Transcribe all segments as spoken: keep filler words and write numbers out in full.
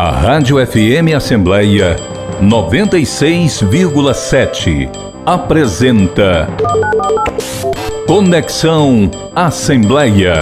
A Rádio F M Assembleia noventa e seis vírgula sete apresenta Conexão Assembleia.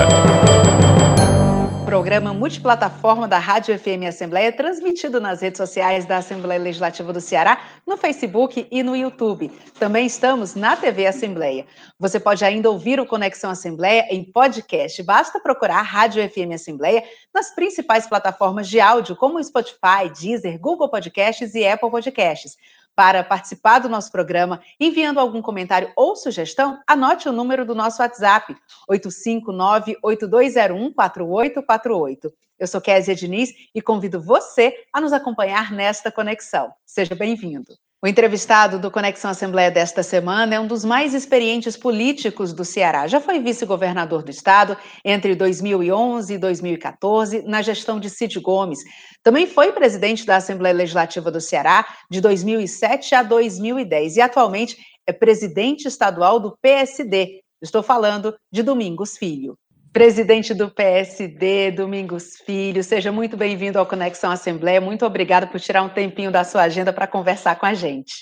Programa multiplataforma da Rádio F M Assembleia, transmitido nas redes sociais da Assembleia Legislativa do Ceará, no Facebook e no YouTube. Também estamos na T V Assembleia. Você pode ainda ouvir o Conexão Assembleia em podcast. Basta procurar Rádio F M Assembleia nas principais plataformas de áudio, como Spotify, Deezer, Google Podcasts e Apple Podcasts. Para participar do nosso programa, enviando algum comentário ou sugestão, anote o número do nosso WhatsApp, oito cinco nove, oito dois zero um, quatro oito quatro oito. Eu sou Kézya Diniz e convido você a nos acompanhar nesta conexão. Seja bem-vindo. O entrevistado do Conexão Assembleia desta semana é um dos mais experientes políticos do Ceará. Já foi vice-governador do estado entre dois mil e onze e dois mil e catorze, na gestão de Cid Gomes. Também foi presidente da Assembleia Legislativa do Ceará de dois mil e sete a dois mil e dez e atualmente é presidente estadual do P S D. Estou falando de Domingos Filho. Presidente do P S D, Domingos Filho, seja muito bem-vindo ao Conexão Assembleia. Muito obrigada por tirar um tempinho da sua agenda para conversar com a gente.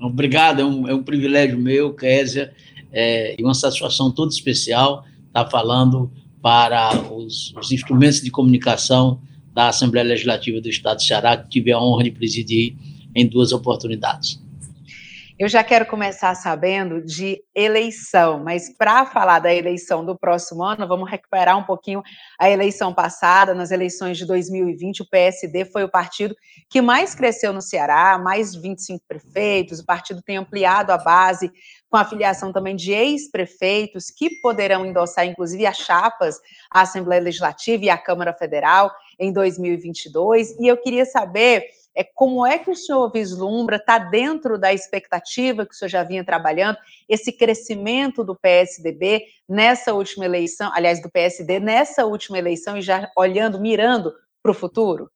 Obrigado, é um, é um privilégio meu, Kézya, é, e uma satisfação toda especial estar falando para os, os instrumentos de comunicação da Assembleia Legislativa do Estado do Ceará, que tive a honra de presidir em duas oportunidades. Eu já quero começar sabendo de eleição, mas para falar da eleição do próximo ano, vamos recuperar um pouquinho a eleição passada. Nas eleições de dois mil e vinte, o P S D foi o partido que mais cresceu no Ceará, mais vinte e cinco prefeitos. O partido tem ampliado a base com a filiação também de ex-prefeitos que poderão endossar, inclusive, as chapas, a Assembleia Legislativa e a Câmara Federal em dois mil e vinte e dois. E eu queria saber... É, como é que o senhor vislumbra, está dentro da expectativa que o senhor já vinha trabalhando, esse crescimento do P S D B nessa última eleição, aliás, do P S D nessa última eleição e já olhando, mirando para o futuro?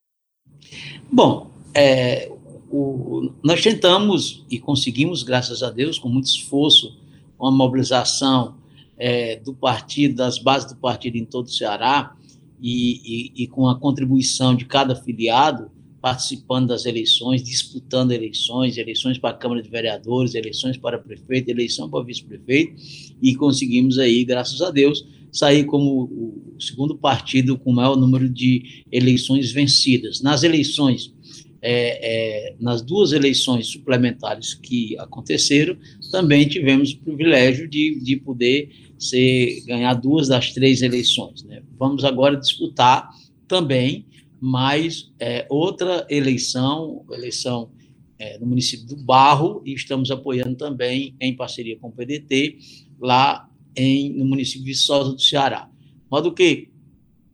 Bom, é, o, nós tentamos e conseguimos, graças a Deus, com muito esforço, com a mobilização é, do partido, das bases do partido em todo o Ceará e, e, e com a contribuição de cada filiado, participando das eleições, disputando eleições, eleições para a Câmara de Vereadores, eleições para prefeito, eleição para vice-prefeito, e conseguimos aí, graças a Deus, sair como o segundo partido com o maior número de eleições vencidas. Nas eleições, é, é, nas duas eleições suplementares que aconteceram, também tivemos o privilégio de, de poder ser, ganhar duas das três eleições, né? Vamos agora disputar também mais é, outra eleição, eleição é, no município do Barro, e estamos apoiando também, em parceria com o P D T, lá em, no município de Isolda do Ceará. De modo que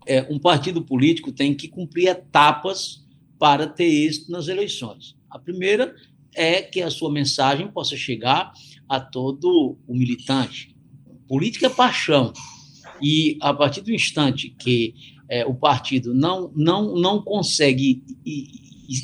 é, um partido político tem que cumprir etapas para ter êxito nas eleições. A primeira é que a sua mensagem possa chegar a todo o militante. Política é paixão, e a partir do instante que É, o partido não, não, não consegue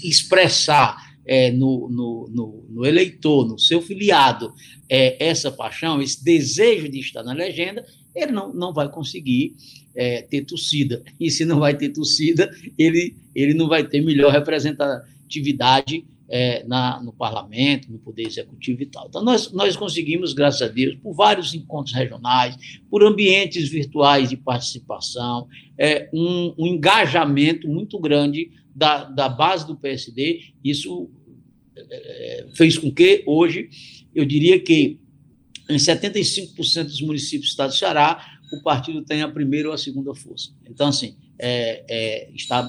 expressar é, no, no, no, no eleitor, no seu filiado, é, essa paixão, esse desejo de estar na legenda, ele não, não vai conseguir é, ter torcida. E se não vai ter torcida, ele, ele não vai ter melhor representatividade é, na, no parlamento, no poder executivo e tal. Então, nós, nós conseguimos, graças a Deus, por vários encontros regionais, por ambientes virtuais de participação, é, um, um engajamento muito grande da, da base do P S D. Isso é, fez com que, hoje, eu diria que em setenta e cinco por cento dos municípios do estado do Ceará, o partido tem a primeira ou a segunda força. Então, assim, é, é, está...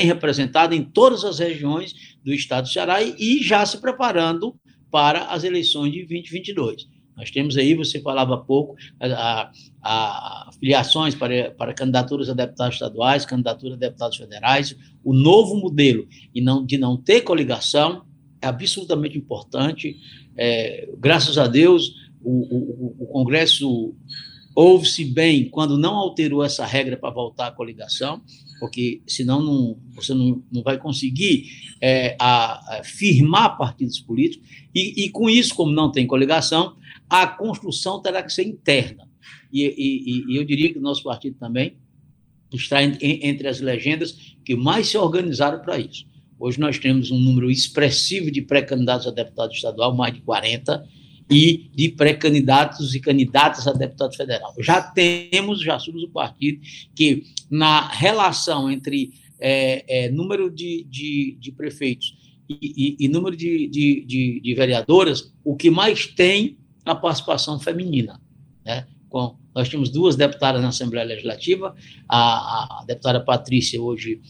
bem representada em todas as regiões do estado do Ceará e já se preparando para as eleições de vinte e vinte e dois. Nós temos aí, você falava há pouco, a, a, a filiações para, para candidaturas a deputados estaduais, candidatura a deputados federais, o novo modelo e não, de não ter coligação é absolutamente importante. É, graças a Deus, o, o, o Congresso ouve-se bem quando não alterou essa regra para voltar à coligação, porque senão não, você não, não vai conseguir é, a, a firmar partidos políticos, e, e com isso, como não tem coligação, a construção terá que ser interna. E, e, e eu diria que o nosso partido também está entre as legendas que mais se organizaram para isso. Hoje nós temos um número expressivo de pré-candidatos a deputado estadual, mais de quarenta, e de pré-candidatos e candidatas a deputado federal. Já temos, já somos um partido que, na relação entre é, é, número de, de, de prefeitos e, e, e número de, de, de, de vereadoras, o que mais tem a participação feminina, né? Com, nós temos duas deputadas na Assembleia Legislativa, a, a deputada Patrícia hoje,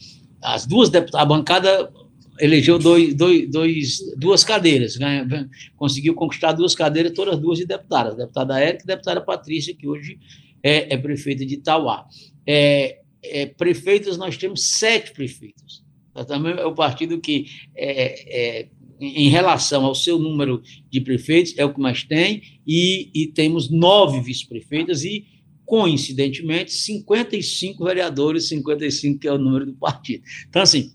as duas deputadas, a bancada elegeu dois, dois, dois, duas cadeiras, né? Conseguiu conquistar duas cadeiras, todas duas de deputadas, a deputada Érica e a deputada Patrícia, que hoje é, é prefeita de Itauá. É, é, prefeitos, nós temos sete prefeitos. Então, também é o partido que, é, é, em relação ao seu número de prefeitos, é o que mais tem, e, e temos nove vice-prefeitas e, coincidentemente, cinquenta e cinco vereadores, cinquenta e cinco que é o número do partido. Então, assim,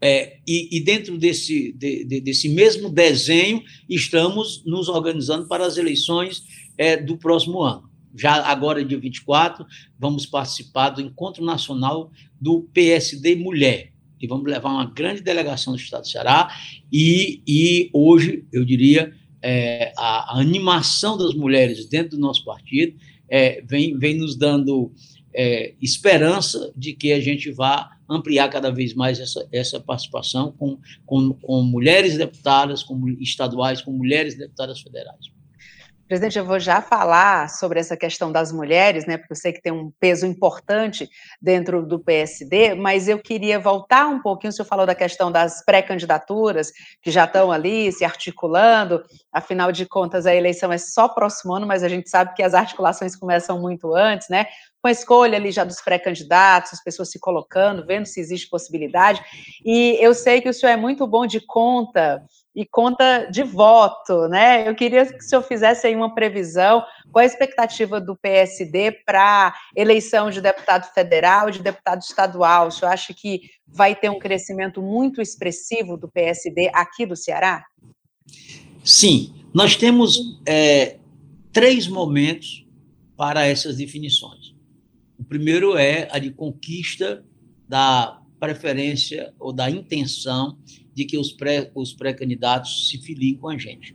É, e, e dentro desse, de, de, desse mesmo desenho, estamos nos organizando para as eleições é, do próximo ano. Já agora, dia vinte e quatro, vamos participar do Encontro Nacional do P S D Mulher, e vamos levar uma grande delegação do estado do Ceará, e, e hoje, eu diria, é, a, a animação das mulheres dentro do nosso partido é, vem, vem nos dando é, esperança de que a gente vá ampliar cada vez mais essa, essa participação com, com, com mulheres deputadas, com estaduais, com mulheres deputadas federais. Presidente, eu vou já falar sobre essa questão das mulheres, né, porque eu sei que tem um peso importante dentro do P S D, mas eu queria voltar um pouquinho, o senhor falou da questão das pré-candidaturas, que já estão ali se articulando, afinal de contas a eleição é só próximo ano, mas a gente sabe que as articulações começam muito antes, né, com a escolha ali já dos pré-candidatos, as pessoas se colocando, vendo se existe possibilidade, e eu sei que o senhor é muito bom de conta, e conta de voto, né? Eu queria que o senhor fizesse aí uma previsão, qual a expectativa do P S D para eleição de deputado federal e de deputado estadual? O senhor acha que vai ter um crescimento muito expressivo do P S D aqui do Ceará? Sim, nós temos é, três momentos para essas definições. O primeiro é a de conquista da preferência ou da intenção de que os, pré, os pré-candidatos se filiem com a gente.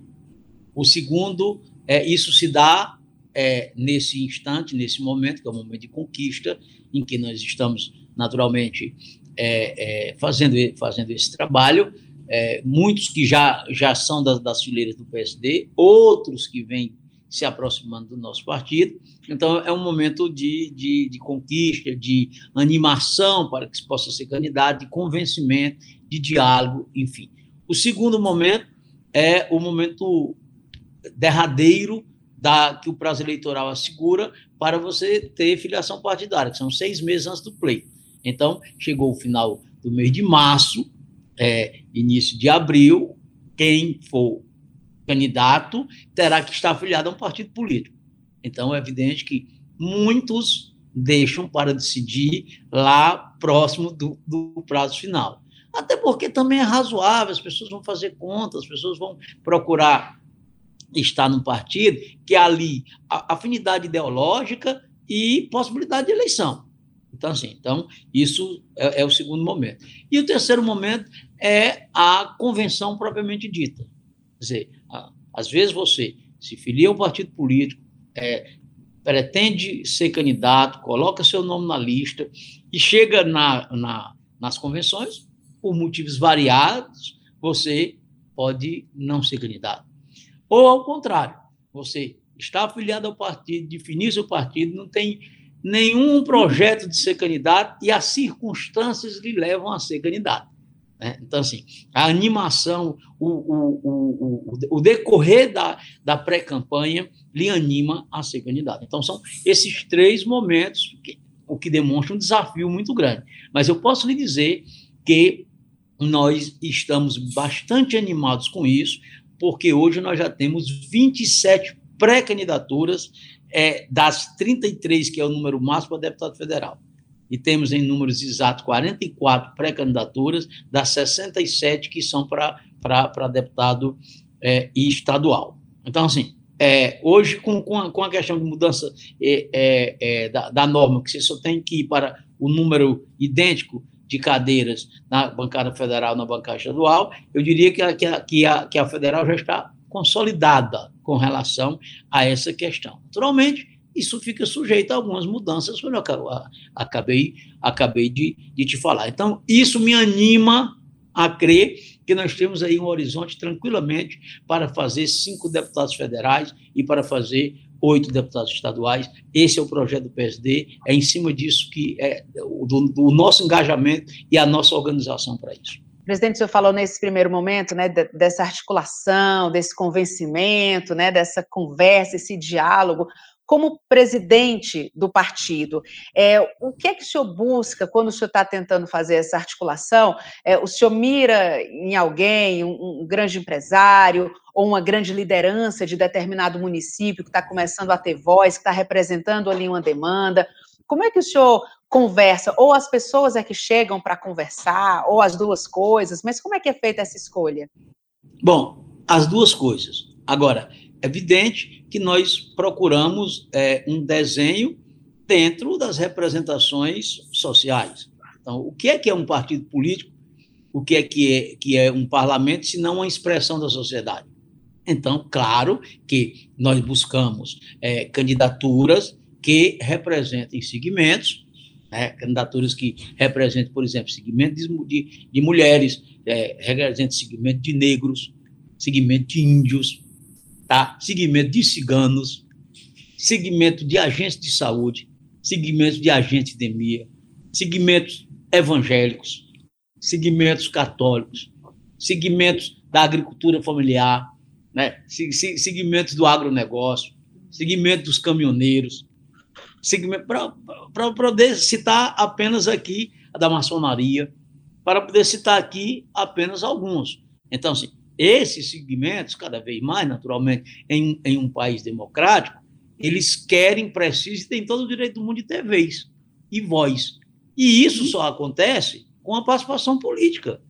O segundo, é, isso se dá é, nesse instante, nesse momento, que é o momento de conquista, em que nós estamos, naturalmente, é, é, fazendo, fazendo esse trabalho, é, muitos que já, já são das, das fileiras do P S D, outros que vêm se aproximando do nosso partido. Então, é um momento de, de, de conquista, de animação para que se possa ser candidato, de convencimento, de diálogo, enfim. O segundo momento é o momento derradeiro da, que o prazo eleitoral assegura para você ter filiação partidária, que são seis meses antes do pleito. Então, chegou o final do mês de março, é, início de abril, quem for candidato terá que estar afiliado a um partido político. Então, é evidente que muitos deixam para decidir lá próximo do, do prazo final. Até porque também é razoável, as pessoas vão fazer contas, as pessoas vão procurar estar num partido que é ali afinidade ideológica e possibilidade de eleição. Então, assim, então, isso é, é o segundo momento. E o terceiro momento é a convenção propriamente dita. Quer dizer, às vezes você se filia a um partido político, é, pretende ser candidato, coloca seu nome na lista e chega na, na, nas convenções, por motivos variados, você pode não ser candidato. Ou, ao contrário, você está afiliado ao partido, definiu seu partido, não tem nenhum projeto de ser candidato e as circunstâncias lhe levam a ser candidato. Então, assim, a animação, o, o, o, o decorrer da, da pré-campanha lhe anima a ser candidato. Então, são esses três momentos, que, o que demonstra um desafio muito grande. Mas eu posso lhe dizer que nós estamos bastante animados com isso, porque hoje nós já temos vinte e sete pré-candidaturas, é, das trinta e três, que é o número máximo para deputado federal. E temos em números exatos quarenta e quatro pré-candidaturas, das sessenta e sete que são para deputado é, e estadual. Então, assim, é, hoje, com, com, a, com a questão de mudança é, é, é, da, da norma, que você só tem que ir para o número idêntico de cadeiras na bancada federal, na bancada estadual, eu diria que a, que a, que a, que a federal já está consolidada com relação a essa questão. Naturalmente, isso fica sujeito a algumas mudanças, como eu acabei, acabei de, de te falar. Então, isso me anima a crer que nós temos aí um horizonte tranquilamente para fazer cinco deputados federais e para fazer oito deputados estaduais. Esse é o projeto do P S D, é em cima disso que é do, do nosso engajamento e a nossa organização para isso. Presidente, o senhor falou nesse primeiro momento, né, dessa articulação, desse convencimento, né, dessa conversa, esse diálogo. Como presidente do partido, é, o que é que o senhor busca quando o senhor está tentando fazer essa articulação? É, o senhor mira em alguém, um, um grande empresário ou uma grande liderança de determinado município que está começando a ter voz, que está representando ali uma demanda? Como é que o senhor conversa? Ou as pessoas é que chegam para conversar, ou as duas coisas, mas como é que é feita essa escolha? Bom, as duas coisas. Agora, é evidente que nós procuramos é, um desenho dentro das representações sociais. Então, o que é que é um partido político? O que é que é, que é um parlamento, se não uma expressão da sociedade? Então, claro que nós buscamos é, candidaturas que representem segmentos, né, candidaturas que representem, por exemplo, segmento de, de mulheres, é, representem segmento de negros, segmento de índios, tá? Segmento de ciganos, segmento de agentes de saúde, segmento de agentes de M I A, segmentos evangélicos, segmentos católicos, segmentos da agricultura familiar, né? Segmentos do agronegócio, segmento dos caminhoneiros, segmento, para poder citar apenas aqui a da maçonaria, para poder citar aqui apenas alguns. Então, assim, esses segmentos, cada vez mais, naturalmente, em, em um país democrático, eles querem, precisam e têm todo o direito do mundo de ter vez e voz. E isso só acontece com a participação política.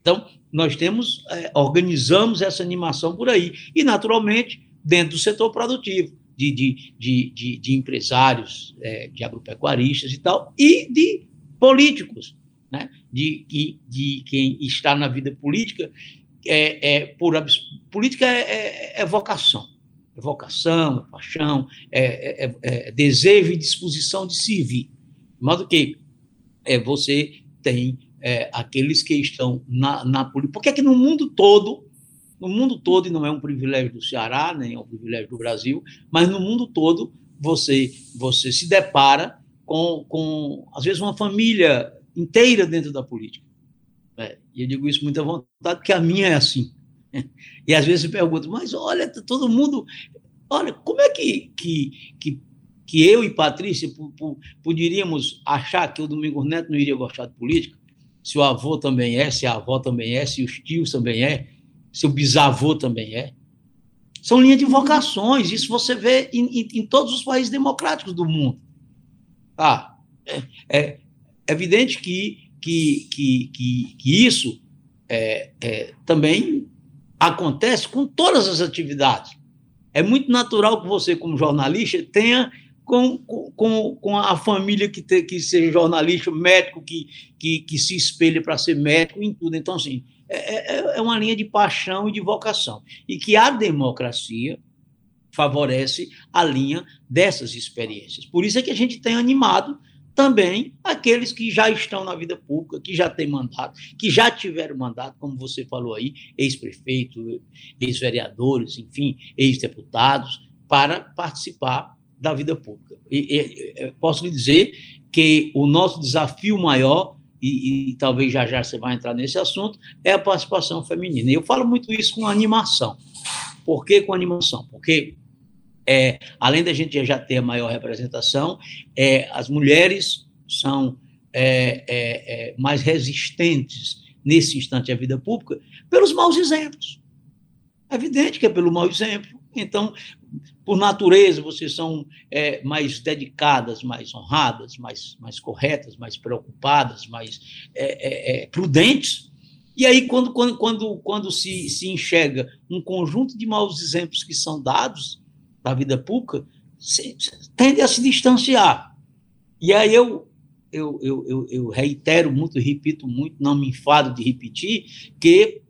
Então, nós temos, eh, organizamos essa animação por aí. E, naturalmente, dentro do setor produtivo, de, de, de, de, de empresários, eh, de agropecuaristas e tal, e de políticos, né? de, de, de quem está na vida política. É, é, por, política é, é, é vocação, é vocação, é paixão, é, é, é desejo e disposição de servir. De modo que é, você tem é, aqueles que estão na, na política. Porque é que no mundo todo, no mundo todo, e não é um privilégio do Ceará, nem é um privilégio do Brasil, mas no mundo todo você, você se depara com, com, às vezes, uma família inteira dentro da política. É, e eu digo isso muito à vontade, porque a minha é assim. E às vezes eu pergunto, mas olha, todo mundo... Olha, como é que, que, que, que eu e Patrícia p- p- poderíamos achar que o Domingos Neto não iria gostar de política? Se o avô também é, se a avó também é, se os tios também é, se o bisavô também é. São linhas de vocações, isso você vê em, em, em todos os países democráticos do mundo. Ah, é, é evidente que Que, que, que, que isso é, é, também acontece com todas as atividades. É muito natural que você, como jornalista, tenha com, com, com a família que, te, que seja jornalista, médico, que, que, que se espelha para ser médico em tudo. Então, assim, é, é uma linha de paixão e de vocação. E que a democracia favorece a linha dessas experiências. Por isso é que a gente tem animado também aqueles que já estão na vida pública, que já têm mandato, que já tiveram mandato, como você falou aí, ex-prefeito, ex-vereadores, enfim, ex-deputados, para participar da vida pública. E, e, posso lhe dizer que o nosso desafio maior, e, e talvez já já você vai entrar nesse assunto, é a participação feminina. E eu falo muito isso com animação. Por que com animação? Porque... É, além da gente já ter a maior representação, é, as mulheres são é, é, é, mais resistentes nesse instante à vida pública pelos maus exemplos. É evidente que é pelo mau exemplo. Então, por natureza, vocês são é, mais dedicadas, mais honradas, mais, mais corretas, mais preocupadas, mais é, é, é, prudentes. E aí, quando, quando, quando, quando se, se enxerga um conjunto de maus exemplos que são dados da vida pública, se, se, tende a se distanciar. E aí eu eu, eu, eu, eu reitero muito, repito muito, não me enfado de repetir, que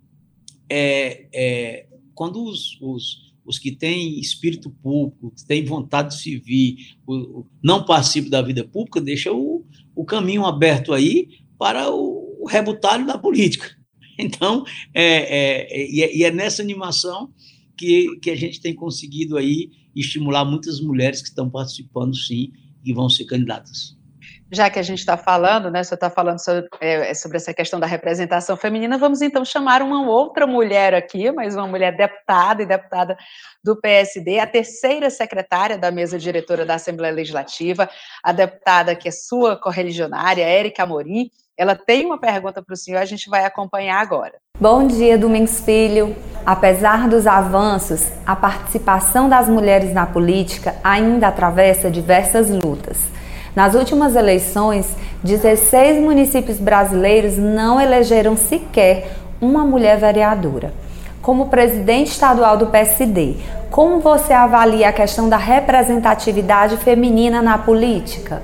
é, é, quando os, os, os que têm espírito público, que têm vontade de servir, o, o, não participam da vida pública, deixa o, o caminho aberto aí para o, o rebutalho da política. Então, é, é, e, é, e é nessa animação que, que a gente tem conseguido aí estimular muitas mulheres que estão participando, sim, e vão ser candidatas. Já que a gente está falando, né, você está falando sobre, é, sobre essa questão da representação feminina, vamos então chamar uma outra mulher aqui, mas uma mulher deputada e deputada do P S D, a terceira secretária da mesa diretora da Assembleia Legislativa, a deputada que é sua correligionária, Érica Amorim. Ela tem uma pergunta para o senhor, a gente vai acompanhar agora. Bom dia, Domingos Filho. Apesar dos avanços, a participação das mulheres na política ainda atravessa diversas lutas. Nas últimas eleições, dezesseis municípios brasileiros não elegeram sequer uma mulher vereadora. Como presidente estadual do P S D, como você avalia a questão da representatividade feminina na política?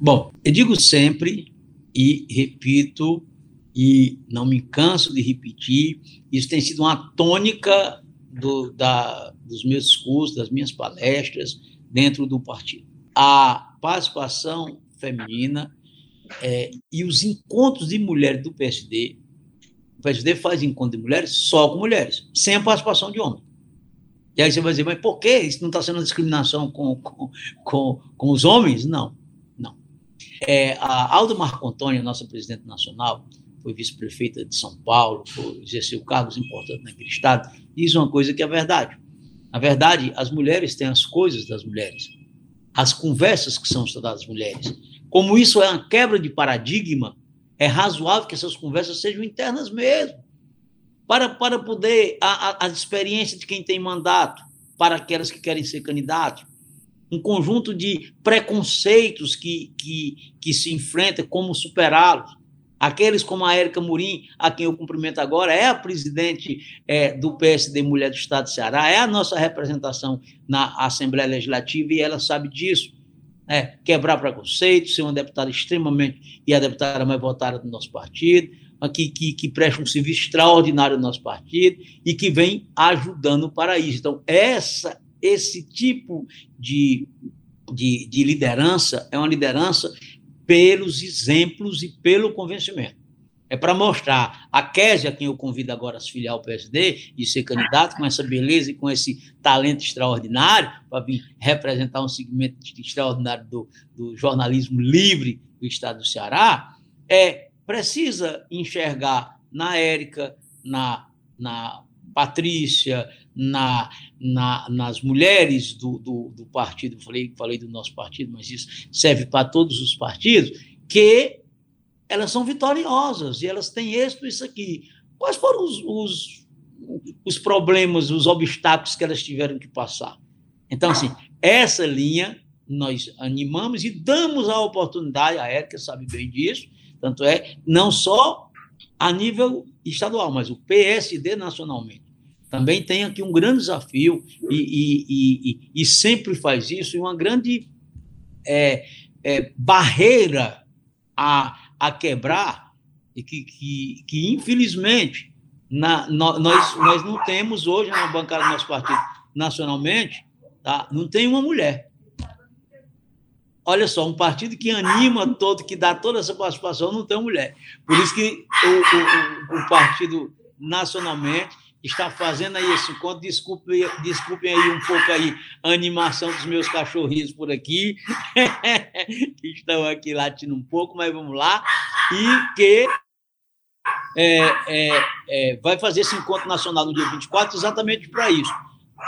Bom, eu digo sempre... E repito, e não me canso de repetir, isso tem sido uma tônica do, da, dos meus discursos, das minhas palestras dentro do partido. A participação feminina é, e os encontros de mulheres do P S D, o P S D faz encontro de mulheres só com mulheres, sem a participação de homens. E aí você vai dizer, mas por que isso não está sendo uma discriminação com, com, com, com os homens? Não. É, a Alda Marco Antônia, nossa presidente nacional, foi vice-prefeita de São Paulo, foi, exerceu cargos importantes naquele estado, diz uma coisa que é verdade. Na verdade, as mulheres têm as coisas das mulheres, as conversas que são das mulheres. Como isso é uma quebra de paradigma, é razoável que essas conversas sejam internas mesmo, para, para poder a, a, a experiência de quem tem mandato, para aquelas que querem ser candidatos, um conjunto de preconceitos que, que, que se enfrenta, como superá-los. Aqueles como a Érica Amorim, a quem eu cumprimento agora, é a presidente é, do P S D Mulher do Estado do Ceará, é a nossa representação na Assembleia Legislativa e ela sabe disso. Né? Quebrar preconceitos, ser uma deputada extremamente, e a deputada mais votada do nosso partido, que, que, que presta um serviço extraordinário ao nosso partido e que vem ajudando para isso. Então, essa Esse tipo de, de, de liderança é uma liderança pelos exemplos e pelo convencimento. É para mostrar a Kézya, quem eu convido agora a se filiar ao P S D e ser candidato com essa beleza e com esse talento extraordinário para vir representar um segmento extraordinário do, do jornalismo livre do Estado do Ceará, é, precisa enxergar na Érica, na, na Patrícia, Na, na, nas mulheres do, do, do partido, falei, falei do nosso partido, mas isso serve para todos os partidos, que elas são vitoriosas e elas têm êxito isso aqui. Quais foram os, os, os problemas, os obstáculos que elas tiveram que passar? Então, assim, essa linha nós animamos e damos a oportunidade, a Érica sabe bem disso, tanto é, não só a nível estadual, mas o P S D nacionalmente. Também tem aqui um grande desafio e, e, e, e sempre faz isso, e uma grande é, é, barreira a, a quebrar, e que, que, que infelizmente, na, no, nós, nós não temos hoje na bancada do nosso partido nacionalmente, tá? Não tem uma mulher. Olha só, um partido que anima todo, que dá toda essa participação, não tem mulher. Por isso que o, o, o partido nacionalmente está fazendo aí esse encontro, desculpem, desculpem aí um pouco aí a animação dos meus cachorrinhos por aqui, que estão aqui latindo um pouco, mas vamos lá, e que é, é, é, vai fazer esse encontro nacional no dia vinte e quatro exatamente para isso,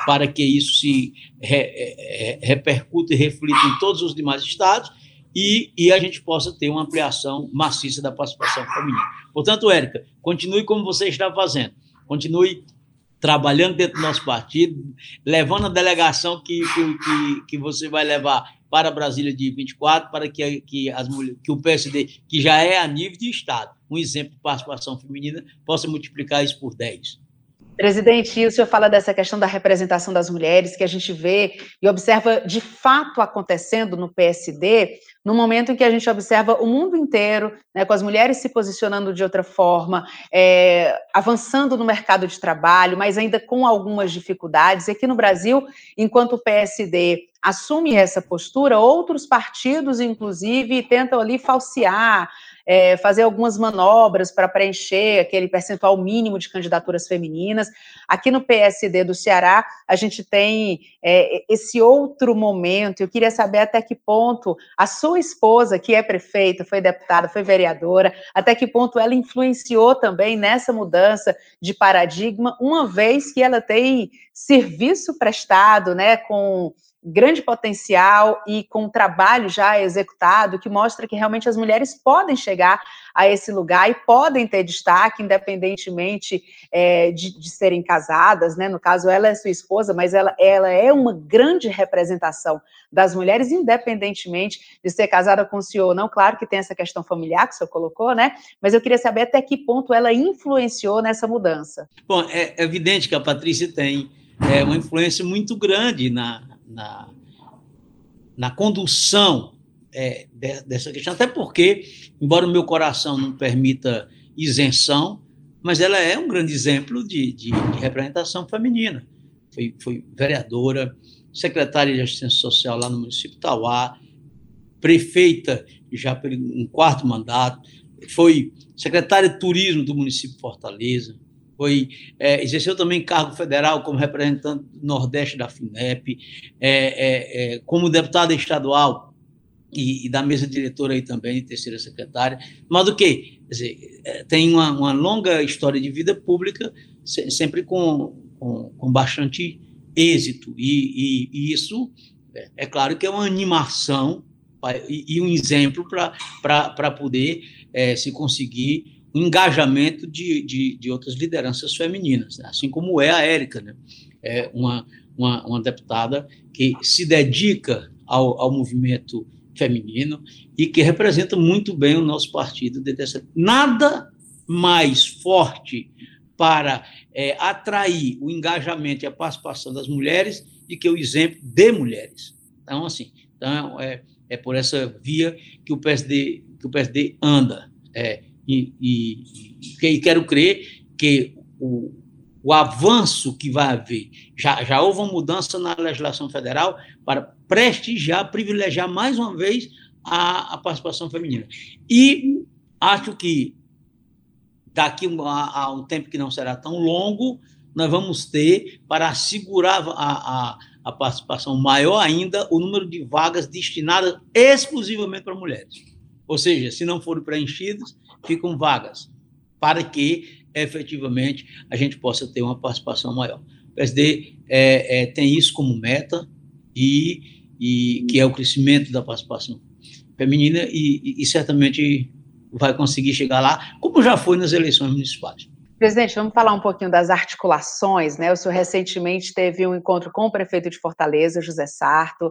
para que isso se re, é, repercuta e reflita em todos os demais estados e, e a gente possa ter uma ampliação maciça da participação feminina. Portanto, Érica, continue como você está fazendo. Continue trabalhando dentro do nosso partido, levando a delegação que, que, que você vai levar para Brasília de vinte e quatro, para que, que, as mulheres, que o P S D, que já é a nível de Estado, um exemplo de participação feminina, possa multiplicar isso por dez. Presidente, o senhor fala dessa questão da representação das mulheres que a gente vê e observa de fato acontecendo no P S D, no momento em que a gente observa o mundo inteiro, né, com as mulheres se posicionando de outra forma, é, avançando no mercado de trabalho, mas ainda com algumas dificuldades. E aqui no Brasil, enquanto o P S D assume essa postura, outros partidos, inclusive, tentam ali falsear, É, fazer algumas manobras para preencher aquele percentual mínimo de candidaturas femininas. Aqui no P S D do Ceará, a gente tem é, esse outro momento. Eu queria saber até que ponto a sua esposa, que é prefeita, foi deputada, foi vereadora, até que ponto ela influenciou também nessa mudança de paradigma, uma vez que ela tem serviço prestado, né, com grande potencial e com trabalho já executado, que mostra que realmente as mulheres podem chegar a esse lugar e podem ter destaque, independentemente é, de, de serem casadas, né? No caso, ela é sua esposa, mas ela, ela é uma grande representação das mulheres, independentemente de ser casada com o senhor ou não. Claro que tem essa questão familiar que o senhor colocou, né? Mas eu queria saber até que ponto ela influenciou nessa mudança. Bom, é evidente que a Patrícia tem é, uma influência muito grande na Na, na condução é, dessa questão, até porque, embora o meu coração não permita isenção, mas ela é um grande exemplo de, de, de representação feminina. Foi, foi vereadora, secretária de assistência social lá no município de Tauá, prefeita já por um quarto mandato, foi secretária de turismo do município de Fortaleza, Foi, é, exerceu também cargo federal como representante do Nordeste da FINEP, é, é, é, como deputada estadual e, e da mesa diretora aí também, terceira secretária, mas do que? Quer dizer, é, tem uma, uma longa história de vida pública, se, sempre com, com, com bastante êxito, e, e, e isso, é, é claro que é uma animação e, e um exemplo para poder é, se conseguir engajamento de, de, de outras lideranças femininas, né? Assim como é a Érica, né? É uma, uma, uma deputada que se dedica ao, ao movimento feminino e que representa muito bem o nosso partido. Nada mais forte para é, atrair o engajamento e a participação das mulheres do que o exemplo de mulheres. Então, assim, então é, é por essa via que o P S D, que o P S D anda, é, E, e, e quero crer que o, o avanço que vai haver, já, já houve uma mudança na legislação federal para prestigiar, privilegiar mais uma vez a, a participação feminina. E acho que daqui a, a um tempo que não será tão longo, nós vamos ter, para assegurar a, a, a participação maior ainda, o número de vagas destinadas exclusivamente para mulheres. Ou seja, se não forem preenchidas, ficam vagas, para que efetivamente a gente possa ter uma participação maior. O P S D é, é, tem isso como meta, e, e, que é o crescimento da participação feminina, e, e, e certamente vai conseguir chegar lá, como já foi nas eleições municipais. Presidente, vamos falar um pouquinho das articulações, né? O senhor recentemente teve um encontro com o prefeito de Fortaleza, José Sarto.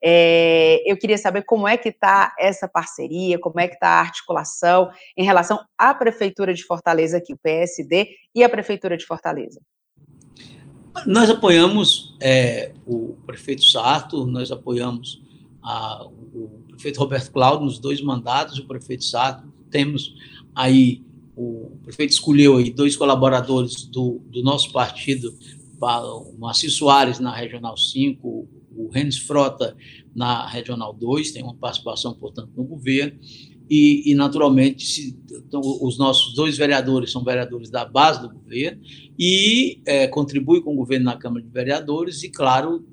É, eu queria saber como é que está essa parceria, como é que está a articulação em relação à Prefeitura de Fortaleza, aqui o P S D, e a Prefeitura de Fortaleza. Nós apoiamos é, o prefeito Sarto, nós apoiamos a, o prefeito Roberto Cláudio nos dois mandatos, o prefeito Sarto, temos aí... O prefeito escolheu aí dois colaboradores do, do nosso partido, o Marcílio Soares na Regional cinco, o Renes Frota na Regional dois, tem uma participação, portanto, no governo, e, e naturalmente, se, os nossos dois vereadores são vereadores da base do governo e é, contribuem com o governo na Câmara de Vereadores, e, claro,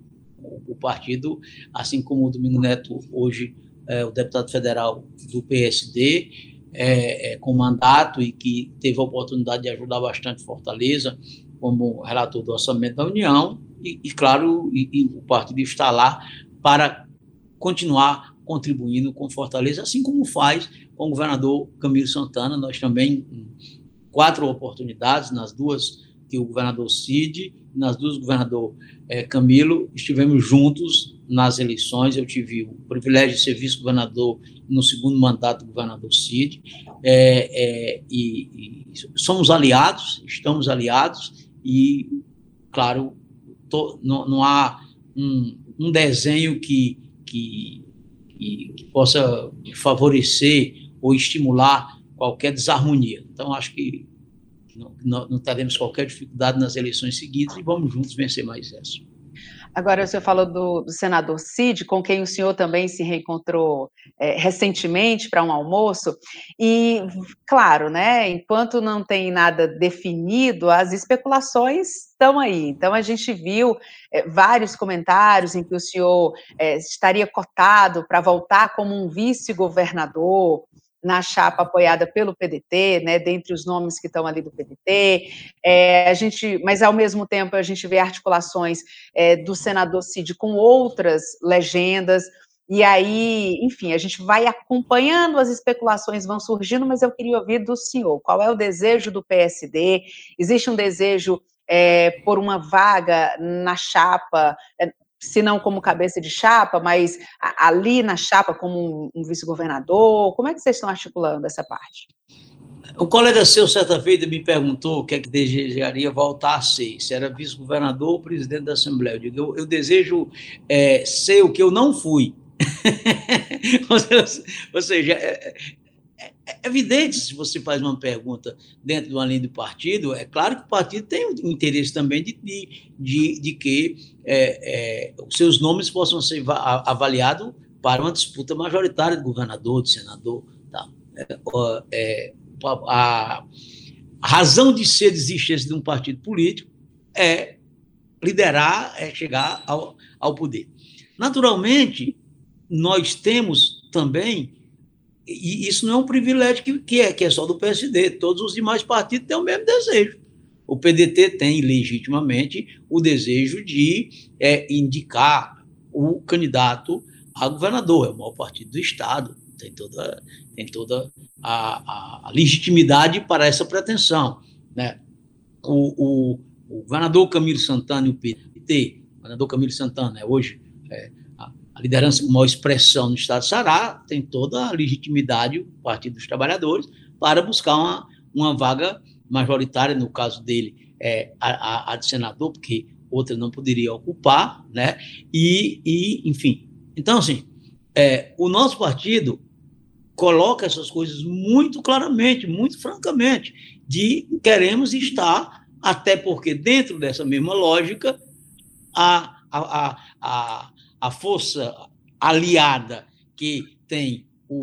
o, o partido, assim como o Domingos Neto, hoje é, o deputado federal do P S D, É, é, com mandato e que teve a oportunidade de ajudar bastante Fortaleza como relator do orçamento da União, e, e claro, e, e o partido está lá para continuar contribuindo com Fortaleza, assim como faz com o governador Camilo Santana. Nós também, quatro oportunidades, nas duas que o governador Cid, nas duas o governador é, Camilo, estivemos juntos nas eleições. Eu tive o privilégio de ser vice-governador no segundo mandato do governador Cid, é, é, e, e somos aliados, estamos aliados, e, claro, to, não, não há um, um desenho que, que, que, que possa favorecer ou estimular qualquer desarmonia. Então, acho que não, não, não teremos qualquer dificuldade nas eleições seguintes e vamos juntos vencer mais essa. Agora, o senhor falou do, do senador Cid, com quem o senhor também se reencontrou é, recentemente para um almoço, e, claro, né, enquanto não tem nada definido, as especulações estão aí. Então, a gente viu é, vários comentários em que o senhor é, estaria cotado para voltar como um vice-governador na chapa apoiada pelo P D T, né, dentre os nomes que estão ali do P D T, é, a gente, mas ao mesmo tempo a gente vê articulações é, do senador Cid com outras legendas, e aí, enfim, a gente vai acompanhando, as especulações vão surgindo, mas eu queria ouvir do senhor, qual é o desejo do P S D? Existe um desejo é, por uma vaga na chapa, é, se não como cabeça de chapa, mas ali na chapa como um vice-governador? Como é que vocês estão articulando essa parte? Um colega seu, certa feita, me perguntou o que é que desejaria voltar a ser, se era vice-governador ou presidente da Assembleia. Eu digo, eu, eu desejo é, ser o que eu não fui. Ou seja, é, é evidente, se você faz uma pergunta dentro de uma linha do partido, é claro que o partido tem o interesse também de, de, de, de que É, é, os seus nomes possam ser avaliados para uma disputa majoritária de governador, de senador. Tá? É, é, a, a razão de ser, de existência de um partido político é liderar, é chegar ao, ao poder. Naturalmente, nós temos também, e isso não é um privilégio que, que, é, que é só do P S D, todos os demais partidos têm o mesmo desejo. O P D T tem, legitimamente, o desejo de é, indicar o candidato a governador. É o maior partido do Estado, tem toda, tem toda a, a legitimidade para essa pretensão, né? O, o, o governador Camilo Santana e o P D T, o governador Camilo Santana é hoje é, a, a liderança com maior expressão no Estado do Ceará, tem toda a legitimidade, o Partido dos Trabalhadores, para buscar uma, uma vaga majoritária, no caso dele, é, a, a de senador, porque outra não poderia ocupar, né? E, e enfim. Então, assim, é, o nosso partido coloca essas coisas muito claramente, muito francamente, de queremos estar, até porque dentro dessa mesma lógica, a, a, a, a força aliada que tem O,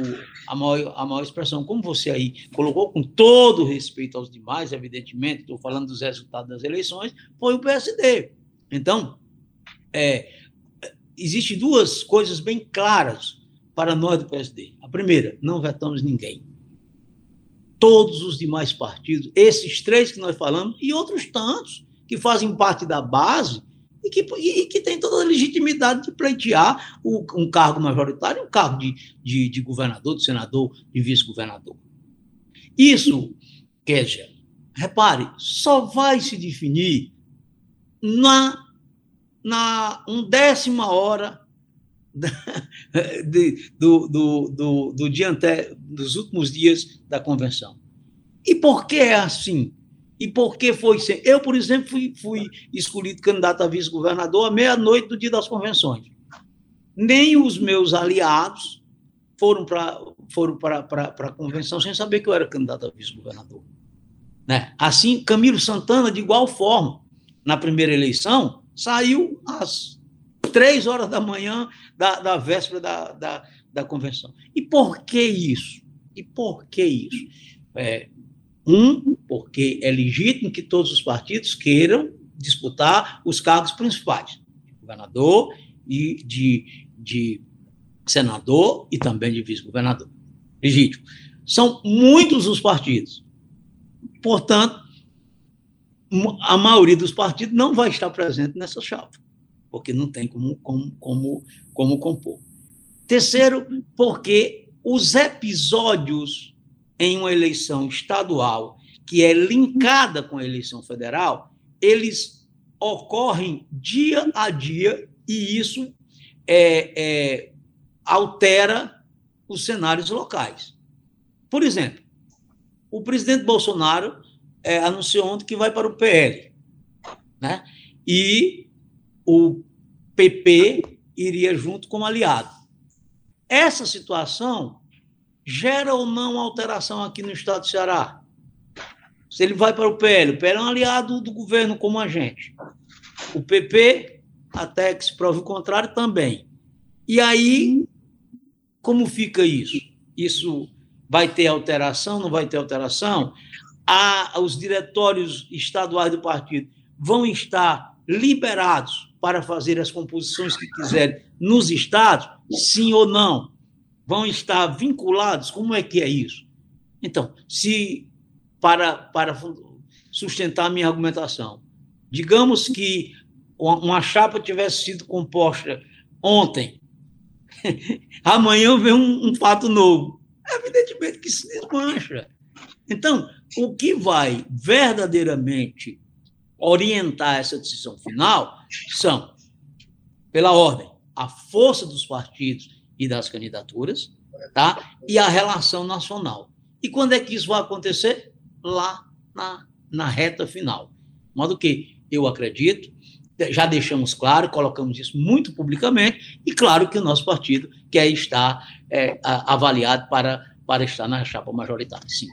a, maior, a maior expressão, como você aí colocou, com todo respeito aos demais, evidentemente, estou falando dos resultados das eleições, foi o P S D. Então, é, existem duas coisas bem claras para nós do P S D. A primeira, não vetamos ninguém. Todos os demais partidos, esses três que nós falamos, e outros tantos que fazem parte da base, E que, e que tem toda a legitimidade de pleitear o, um cargo majoritário, um cargo de, de, de governador, de senador, de vice-governador. Isso, Kézya, repare, só vai se definir na, na undécima hora da, de, do, do, do, do dia ante, dos últimos dias da convenção. E por que é assim? E por que foi sem? Eu, por exemplo, fui, fui escolhido candidato a vice-governador à meia-noite do dia das convenções. Nem os meus aliados foram para foram a convenção sem saber que eu era candidato a vice-governador. Né? Assim, Camilo Santana, de igual forma, na primeira eleição, saiu às três horas da manhã da, da véspera da, da, da convenção. E por que isso? E por que isso? É, um... porque é legítimo que todos os partidos queiram disputar os cargos principais, de governador e de, de senador e também de vice-governador. Legítimo. São muitos os partidos. Portanto, a maioria dos partidos não vai estar presente nessa chapa, porque não tem como, como, como, como compor. Terceiro, porque os episódios em uma eleição estadual que é linkada com a eleição federal, eles ocorrem dia a dia e isso é, é, altera os cenários locais. Por exemplo, o presidente Bolsonaro é, anunciou ontem que vai para o P L. né? E o P P iria junto como aliado. Essa situação gera ou não alteração aqui no estado do Ceará? Se ele vai para o P L, o P L é um aliado do governo como a gente. O P P, até que se prove o contrário, também. E aí, como fica isso? Isso vai ter alteração, não vai ter alteração? A, os diretórios estaduais do partido vão estar liberados para fazer as composições que quiserem nos estados? Sim ou não? Vão estar vinculados? Como é que é isso? Então, se... Para, para sustentar a minha argumentação. Digamos que uma chapa tivesse sido composta ontem, amanhã vem um, um fato novo. Evidentemente que se desmancha. Então, o que vai verdadeiramente orientar essa decisão final são, pela ordem, a força dos partidos e das candidaturas, tá? E a relação nacional. E quando é que isso vai acontecer? Lá na, na reta final. De modo que eu acredito, já deixamos claro, colocamos isso muito publicamente, e claro que o nosso partido quer estar é, avaliado para, para estar na chapa majoritária, sim.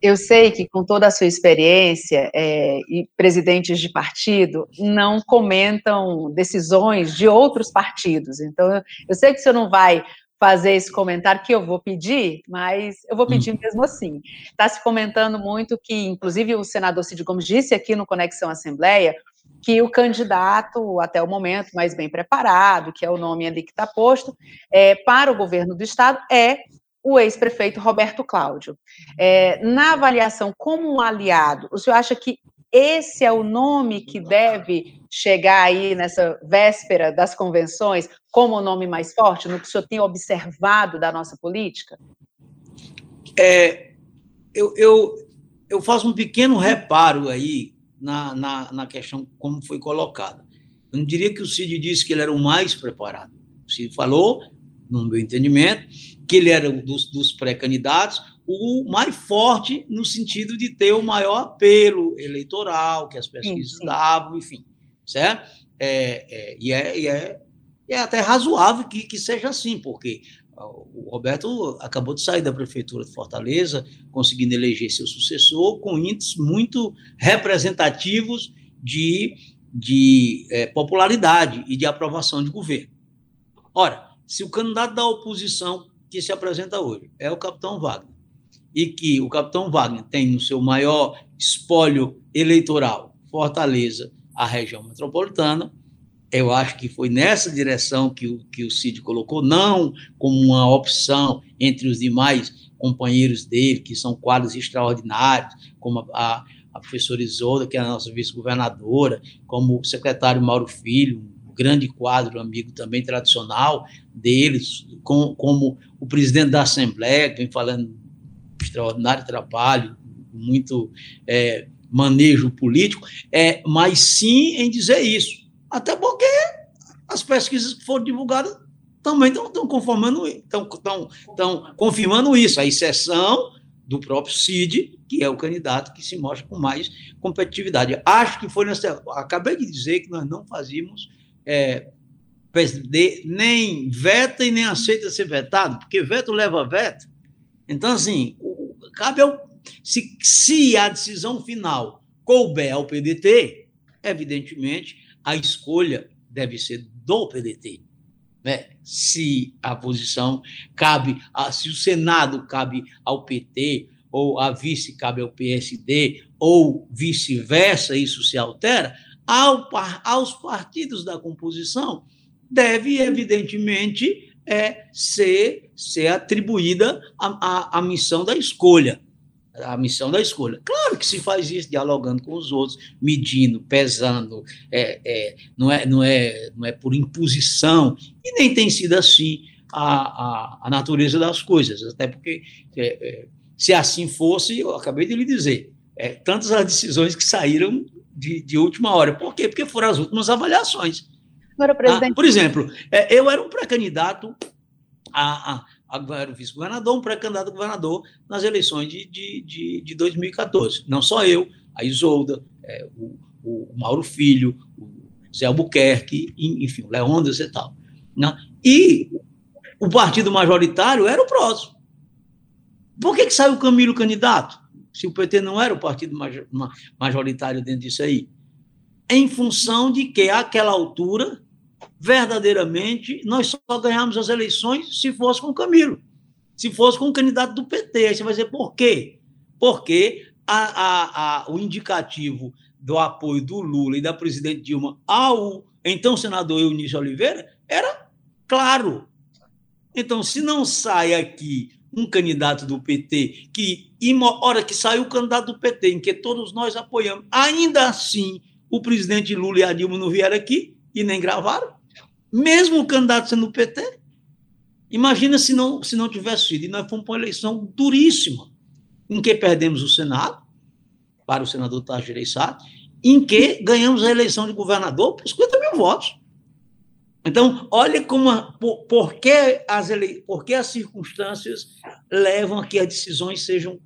Eu sei que, com toda a sua experiência, é, e presidentes de partido não comentam decisões de outros partidos. Então, eu sei que o senhor não vai fazer esse comentário que eu vou pedir, mas eu vou pedir mesmo assim. Está se comentando muito que, inclusive, o senador Cid Gomes disse aqui no Conexão Assembleia que o candidato, até o momento, mais bem preparado, que é o nome ali que está posto, é, para o governo do estado é o ex-prefeito Roberto Cláudio. É, na avaliação como um aliado, o senhor acha que esse é o nome que deve chegar aí nessa véspera das convenções como o nome mais forte, no que o senhor tem observado da nossa política? É, eu, eu, eu faço um pequeno reparo aí na, na, na questão como foi colocada. Eu não diria que o Cid disse que ele era o mais preparado. O Cid falou, no meu entendimento, que ele era dos, dos pré-candidatos o mais forte no sentido de ter o maior apelo eleitoral que as pesquisas sim, sim. davam, enfim, certo? É, é, e é, e é, é até razoável que, que seja assim, porque o Roberto acabou de sair da prefeitura de Fortaleza, conseguindo eleger seu sucessor com índices muito representativos de, de é, popularidade e de aprovação de governo. Ora, se o candidato da oposição que se apresenta hoje é o Capitão Wagner, e que o Capitão Wagner tem no seu maior espólio eleitoral Fortaleza, a região metropolitana, eu acho que foi nessa direção que o, que o Cid colocou, não como uma opção entre os demais companheiros dele, que são quadros extraordinários, como a, a professora Isolda, que é a nossa vice-governadora, como o secretário Mauro Filho, um grande quadro, amigo também tradicional deles, com, como o presidente da Assembleia, que vem falando extraordinário trabalho, muito é, manejo político, é, mas sim em dizer isso. Até porque as pesquisas que foram divulgadas também estão, estão, conformando, estão, estão, estão confirmando isso, à exceção do próprio Cid, que é o candidato que se mostra com mais competitividade. Acho que foi nessa... Acabei de dizer que nós não fazíamos é, P S D, nem veta e nem aceita ser vetado, porque veto leva veto. Então, assim, cabe ao, se, se a decisão final couber ao P D T, evidentemente, a escolha deve ser do P D T. Né? Se a posição cabe, a, se o Senado cabe ao P T, ou a vice cabe ao P S D, ou vice-versa, isso se altera, ao, aos partidos da composição deve, evidentemente, é ser, ser atribuída a, a, a missão da escolha. A missão da escolha. Claro que se faz isso dialogando com os outros, medindo, pesando, é, é, não, é, não, é, não é por imposição, e nem tem sido assim a, a, a natureza das coisas, até porque é, é, se assim fosse, eu acabei de lhe dizer, é, tantas as decisões que saíram de, de última hora. Por quê? Porque foram as últimas avaliações. Ah, por exemplo, eu era um pré-candidato a, a, a era o vice-governador, um pré-candidato a governador nas eleições de, de, de, de dois mil e quatorze. Não só eu, a Isolda, é, o, o Mauro Filho, o Zé Albuquerque, enfim, o Leôndas e tal. Né? E o partido majoritário era o próximo. Por que, que saiu o Camilo candidato, se o P T não era o partido majoritário dentro disso aí? Em função de que, àquela altura, verdadeiramente, nós só ganhamos as eleições se fosse com o Camilo, se fosse com o candidato do P T. Aí você vai dizer, por quê? Porque a, a, a, o indicativo do apoio do Lula e da presidente Dilma ao então senador Eunício Oliveira era claro. Então, se não sai aqui um candidato do P T, que, uma hora que saiu o candidato do P T, em que todos nós apoiamos, ainda assim o presidente Lula e a Dilma não vieram aqui e nem gravaram, mesmo o candidato sendo do P T, imagina se não, se não tivesse sido. E nós fomos para uma eleição duríssima, em que perdemos o Senado, para o senador Tarcísio Sá, em que ganhamos a eleição de governador por cinquenta mil votos. Então, olha como a, por, por, que as ele, por que as circunstâncias levam a que as decisões sejam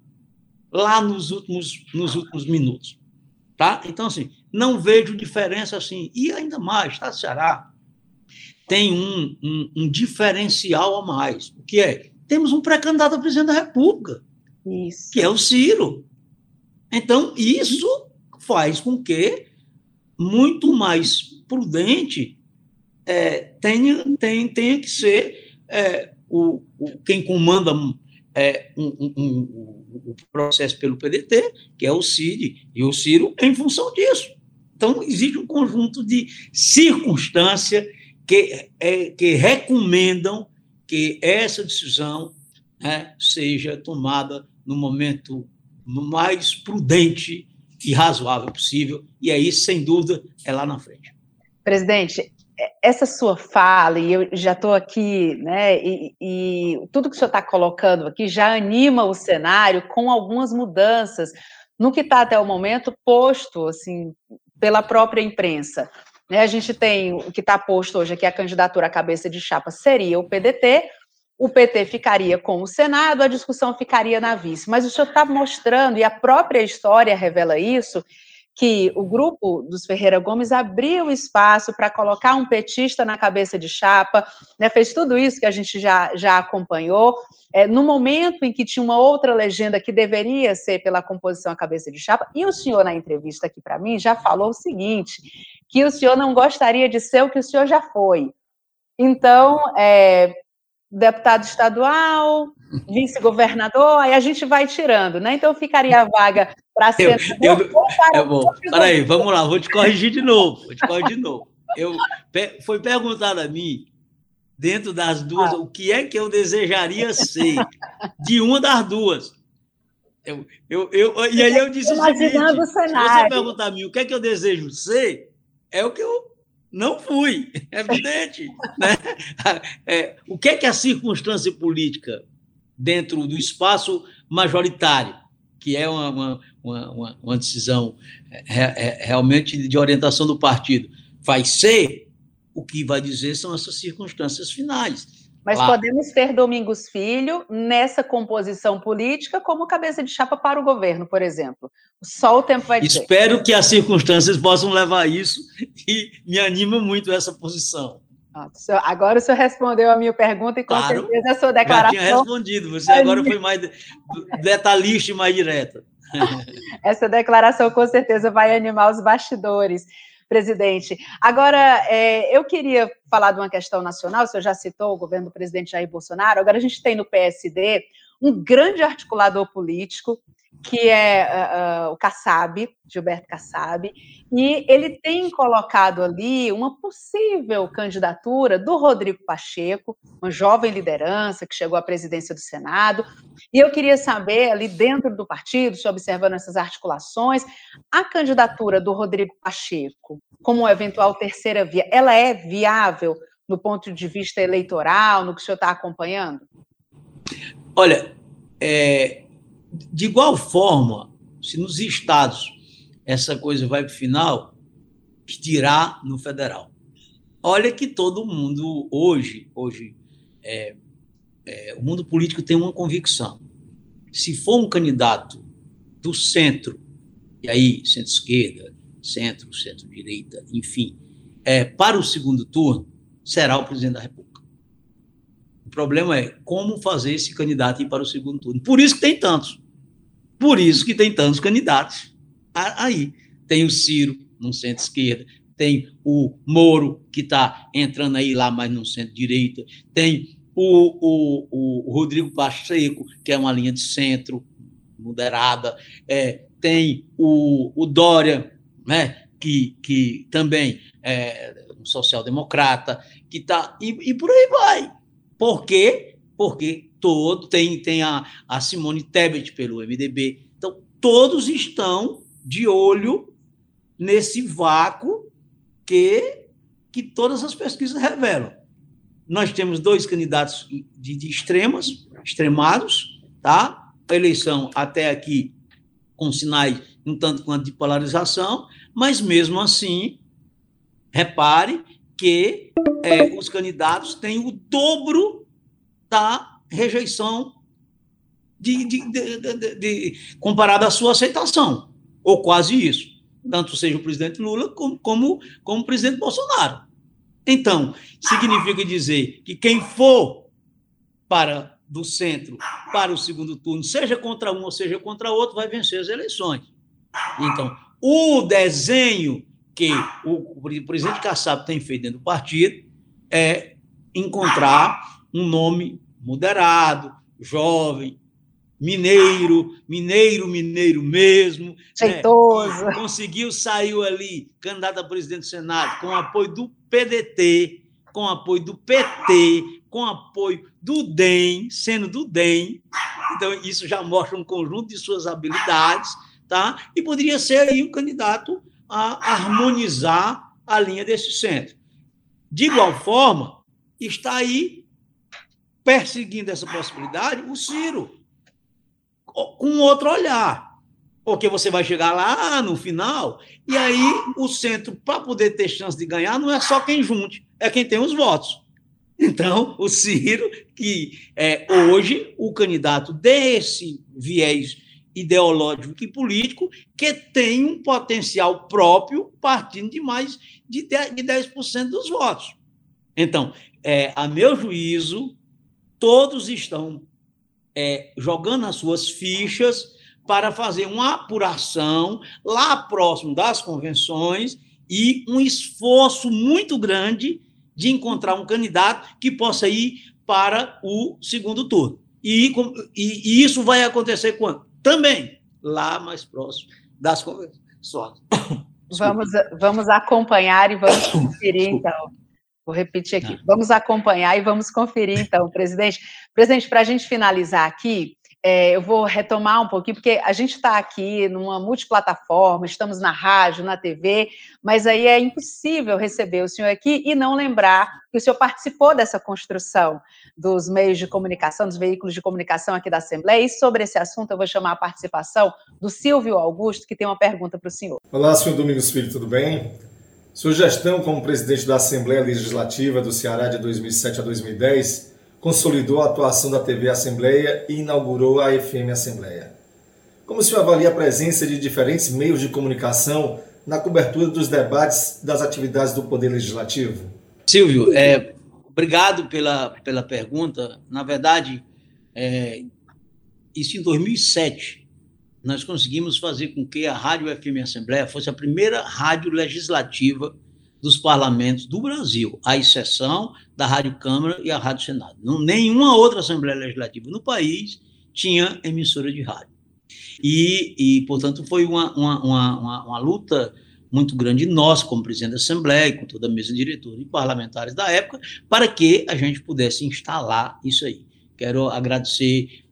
lá nos últimos, nos últimos minutos. Tá? Então, assim, não vejo diferença assim. E ainda mais, tá, Ceará tem um, um, um diferencial a mais. O que é? Temos um pré-candidato a presidente da República, isso, que é o Ciro. Então, isso faz com que muito mais prudente é, tenha, tenha, tenha que ser é, o, o, quem comanda é, um, um, um, o processo pelo P D T, que é o Cid, e o Ciro, em função disso. Então, existe um conjunto de circunstâncias que, é, que recomendam que essa decisão, né, seja tomada no momento mais prudente e razoável possível, e aí, sem dúvida, é lá na frente. Presidente, essa sua fala, e eu já estou aqui, né, e, e tudo que o senhor está colocando aqui já anima o cenário com algumas mudanças no que está até o momento posto, assim, pela própria imprensa. Né, a gente tem o que está posto hoje aqui, a candidatura à cabeça de chapa seria o P D T, o P T ficaria com o Senado, a discussão ficaria na vice. Mas o senhor está mostrando, e a própria história revela isso, que o grupo dos Ferreira Gomes abriu espaço para colocar um petista na cabeça de chapa, né, fez tudo isso que a gente já, já acompanhou. É, no momento em que tinha uma outra legenda que deveria ser pela composição à cabeça de chapa, e o senhor, na entrevista aqui para mim, já falou o seguinte, que o senhor não gostaria de ser o que o senhor já foi. Então, é... deputado estadual, vice-governador, aí a gente vai tirando, né? Então ficaria a vaga para ser... Eu, eu, é bom, peraí, vamos lá, vou te corrigir de novo, vou te corrigir de novo. Eu, foi perguntado a mim, dentro das duas, ah. o que é que eu desejaria ser de uma das duas. Eu, eu, eu, e aí eu disse o seguinte, o se você perguntar a mim o que é que eu desejo ser, é o que eu... Não fui, é evidente. Né? É, o que é que a circunstância política dentro do espaço majoritário, que é uma, uma, uma, uma decisão é, é, realmente de orientação do partido, vai ser, o que vai dizer são essas circunstâncias finais. Mas claro, podemos ter Domingos Filho nessa composição política como cabeça de chapa para o governo, por exemplo. Só o tempo vai dizer. Espero que as circunstâncias possam levar a isso e me anima muito essa posição. Agora o senhor respondeu a minha pergunta e com claro, certeza a sua declaração... Eu tinha respondido, você agora foi mais detalhista e mais direta. Essa declaração com certeza vai animar os bastidores, presidente. Agora, é, eu queria falar de uma questão nacional, o senhor já citou o governo do presidente Jair Bolsonaro, agora a gente tem no P S D um grande articulador político, que é uh, uh, o Kassab, Gilberto Kassab, e ele tem colocado ali uma possível candidatura do Rodrigo Pacheco, uma jovem liderança que chegou à presidência do Senado, e eu queria saber, ali dentro do partido, se observando essas articulações, a candidatura do Rodrigo Pacheco como eventual terceira via, ela é viável no ponto de vista eleitoral, no que o senhor está acompanhando? Olha, é... de igual forma, se nos estados essa coisa vai para o final, dirá no federal. Olha que todo mundo hoje, hoje é, é, o mundo político tem uma convicção. Se for um candidato do centro, e aí centro-esquerda, centro, centro-direita, enfim, é, para o segundo turno, será o presidente da República. O problema é como fazer esse candidato ir para o segundo turno. Por isso que tem tantos. Por isso que tem tantos candidatos. Aí tem o Ciro, no centro-esquerda, tem o Moro, que está entrando aí lá, mas no centro-direita, tem o, o, o Rodrigo Pacheco, que é uma linha de centro moderada, é, tem o, o Dória, né, que, que também é um social-democrata, que tá, e, e por aí vai. Por quê? Porque todo, tem, tem a, a Simone Tebet pelo M D B. Então, todos estão de olho nesse vácuo que, que todas as pesquisas revelam. Nós temos dois candidatos de, de extremas, extremados, tá? A eleição até aqui com sinais um tanto quanto de polarização, mas mesmo assim, repare que é, os candidatos têm o dobro da rejeição de, de, de, de, de, de, comparado à sua aceitação, ou quase isso. Tanto seja o presidente Lula como, como, como o presidente Bolsonaro. Então, significa dizer que quem for para, do centro para o segundo turno, seja contra um ou seja contra outro, vai vencer as eleições. Então, o desenho que o presidente Kassab tem feito dentro do partido é encontrar um nome moderado, jovem, mineiro, mineiro, mineiro mesmo. Jeitoso. Né? Conseguiu, saiu ali, candidato a presidente do Senado, com o apoio do P D T, com o apoio do P T, com o apoio do D E M, sendo do D E M. Então, isso já mostra um conjunto de suas habilidades, tá? E poderia ser aí um candidato a harmonizar a linha desse centro. De igual forma, está aí perseguindo essa possibilidade o Ciro, com outro olhar, porque você vai chegar lá no final, e aí o centro, para poder ter chance de ganhar, não é só quem junte, é quem tem os votos. Então, o Ciro, que é hoje o candidato desse viés ideológico e político, que tem um potencial próprio partindo de mais de dez por cento dos votos. Então, é, a meu juízo, todos estão É, jogando as suas fichas para fazer uma apuração lá próximo das convenções e um esforço muito grande de encontrar um candidato que possa ir para o segundo turno. E, e, e isso vai acontecer quando? Também lá mais próximo das convenções. Vamos, vamos acompanhar e vamos conferir, então. Vou repetir aqui. Vamos acompanhar e vamos conferir, então, presidente. Presidente, para a gente finalizar aqui, é, eu vou retomar um pouquinho, porque a gente está aqui numa multiplataforma, estamos na rádio, na T V, mas aí é impossível receber o senhor aqui e não lembrar que o senhor participou dessa construção dos meios de comunicação, dos veículos de comunicação aqui da Assembleia, e sobre esse assunto eu vou chamar a participação do Silvio Augusto, que tem uma pergunta para o senhor. Olá, senhor Domingos Filho, tudo bem? Sua gestão como presidente da Assembleia Legislativa do Ceará de dois mil e sete a dois mil e dez consolidou a atuação da T V Assembleia e inaugurou a F M Assembleia. Como o senhor avalia a presença de diferentes meios de comunicação na cobertura dos debates das atividades do Poder Legislativo? Silvio, é, obrigado pela, pela pergunta. Na verdade, é, isso em dois mil e sete... nós conseguimos fazer com que a Rádio F M Assembleia fosse a primeira rádio legislativa dos parlamentos do Brasil, à exceção da Rádio Câmara e a Rádio Senado. Não, nenhuma outra Assembleia Legislativa no país tinha emissora de rádio. E, e portanto, foi uma, uma, uma, uma luta muito grande nossa, como presidente da Assembleia, com toda a mesa diretora e parlamentares da época, para que a gente pudesse instalar isso aí. Quero agradecer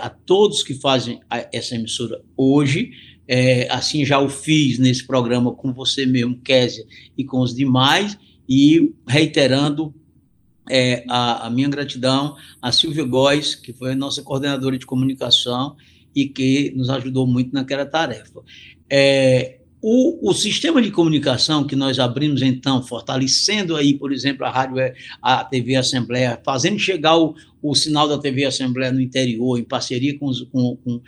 a todos que fazem essa emissora hoje, é, assim já o fiz nesse programa com você mesmo, Kézya, e com os demais, e reiterando é, a, a minha gratidão a Silvia Góes, que foi a nossa coordenadora de comunicação e que nos ajudou muito naquela tarefa. É, O, o sistema de comunicação que nós abrimos, então, fortalecendo aí, por exemplo, a rádio, a T V Assembleia, fazendo chegar o, o sinal da T V Assembleia no interior, em parceria com, os, com, com,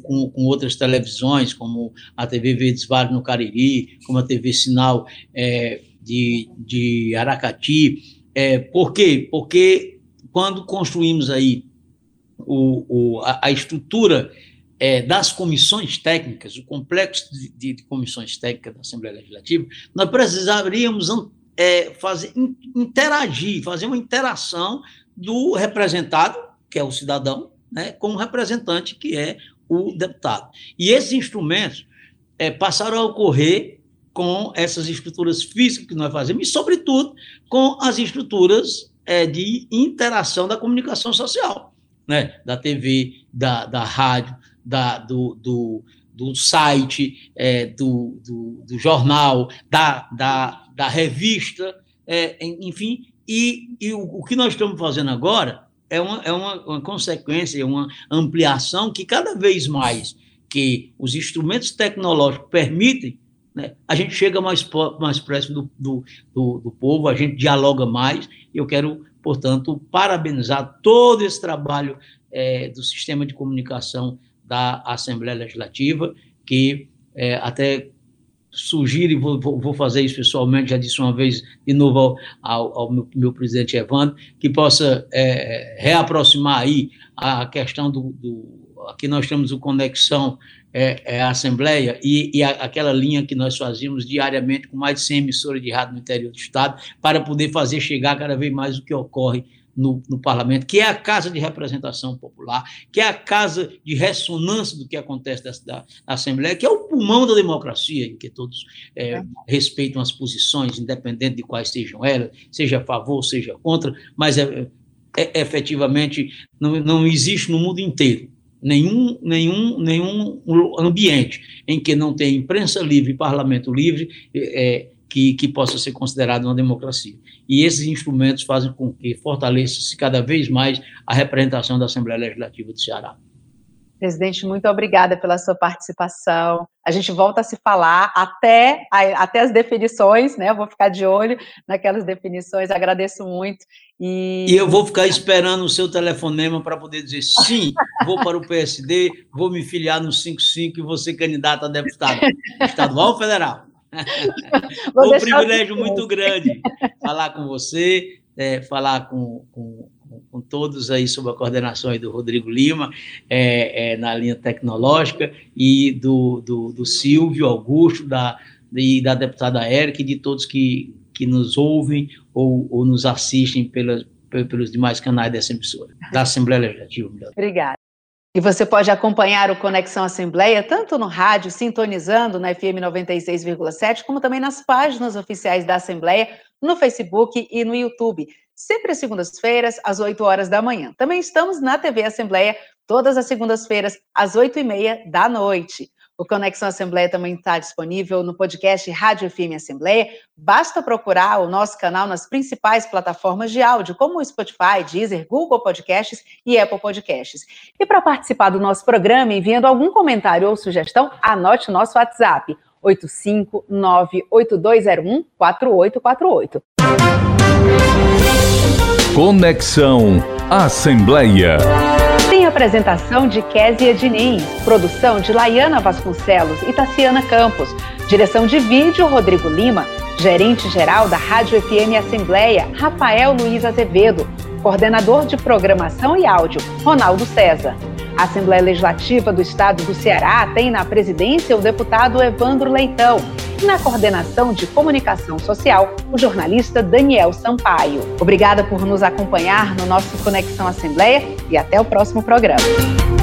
com, com outras televisões, como a T V Verdes Vale no Cariri, como a T V Sinal é, de, de Aracati. É, por quê? Porque quando construímos aí o, o, a, a estrutura das comissões técnicas, o complexo de, de comissões técnicas da Assembleia Legislativa, nós precisaríamos é, fazer, interagir, fazer uma interação do representado, que é o cidadão, né, com o representante, que é o deputado. E esses instrumentos é, passaram a ocorrer com essas estruturas físicas que nós fazemos, e, sobretudo, com as estruturas é, de interação da comunicação social, né, da T V, da, da rádio, Da, do, do, do site, é, do, do, do jornal, da, da, da revista, é, enfim. E, e o, o que nós estamos fazendo agora é, uma, é uma, uma consequência, uma ampliação que cada vez mais que os instrumentos tecnológicos permitem, né, a gente chega mais, mais próximo do, do, do, do povo, a gente dialoga mais. Eu quero, portanto, parabenizar todo esse trabalho é, do sistema de comunicação da Assembleia Legislativa, que é, até sugiro, e vou, vou fazer isso pessoalmente, já disse uma vez de novo ao, ao, ao meu, meu presidente Evandro, que possa é, reaproximar aí a questão do... do aqui nós temos o Conexão é, é, Assembleia e, e a, aquela linha que nós fazíamos diariamente com mais de cem emissoras de rádio no interior do Estado, para poder fazer chegar cada vez mais o que ocorre No, no parlamento, que é a casa de representação popular, que é a casa de ressonância do que acontece da, da Assembleia, que é o pulmão da democracia, em que todos é, é. respeitam as posições, independente de quais sejam elas, seja a favor, seja contra, mas é, é, efetivamente não, não existe no mundo inteiro nenhum, nenhum, nenhum ambiente em que não tenha imprensa livre e parlamento livre, é, Que, que possa ser considerado uma democracia. E esses instrumentos fazem com que fortaleça-se cada vez mais a representação da Assembleia Legislativa do Ceará. Presidente, muito obrigada pela sua participação. A gente volta a se falar até, até as definições, né? Eu vou ficar de olho naquelas definições, agradeço muito. E, e eu vou ficar esperando o seu telefonema para poder dizer sim, vou para o P S D, vou me filiar no cinco cinco e vou ser candidata a deputada estadual ou federal. Foi um privilégio muito grande falar com você, é, falar com, com, com todos aí sob a coordenação aí do Rodrigo Lima, é, é, na linha tecnológica, e do, do, do Silvio Augusto, da, e da deputada Érica, e de todos que, que nos ouvem ou, ou nos assistem pelas, pelos demais canais dessa emissora, da Assembleia Legislativa. Obrigada. E você pode acompanhar o Conexão Assembleia tanto no rádio, sintonizando na F M noventa e seis vírgula sete, como também nas páginas oficiais da Assembleia, no Facebook e no YouTube, sempre às segundas-feiras, às oito horas da manhã. Também estamos na T V Assembleia, todas as segundas-feiras, às oito e meia da noite. O Conexão Assembleia também está disponível no podcast Rádio F M Assembleia. Basta procurar o nosso canal nas principais plataformas de áudio, como o Spotify, Deezer, Google Podcasts e Apple Podcasts. E para participar do nosso programa, enviando algum comentário ou sugestão, anote o nosso WhatsApp, oito cinco nove, oito dois zero um, quatro oito quatro oito. Conexão Assembleia. Tem apresentação de Kézya Diniz, produção de Laiana Vasconcelos e Taciana Campos, direção de vídeo Rodrigo Lima, gerente-geral da Rádio F M Assembleia, Rafael Luiz Azevedo, coordenador de programação e áudio, Ronaldo César. A Assembleia Legislativa do Estado do Ceará tem na presidência o deputado Evandro Leitão e na coordenação de comunicação social, o jornalista Daniel Sampaio. Obrigada por nos acompanhar no nosso Conexão Assembleia e até o próximo programa.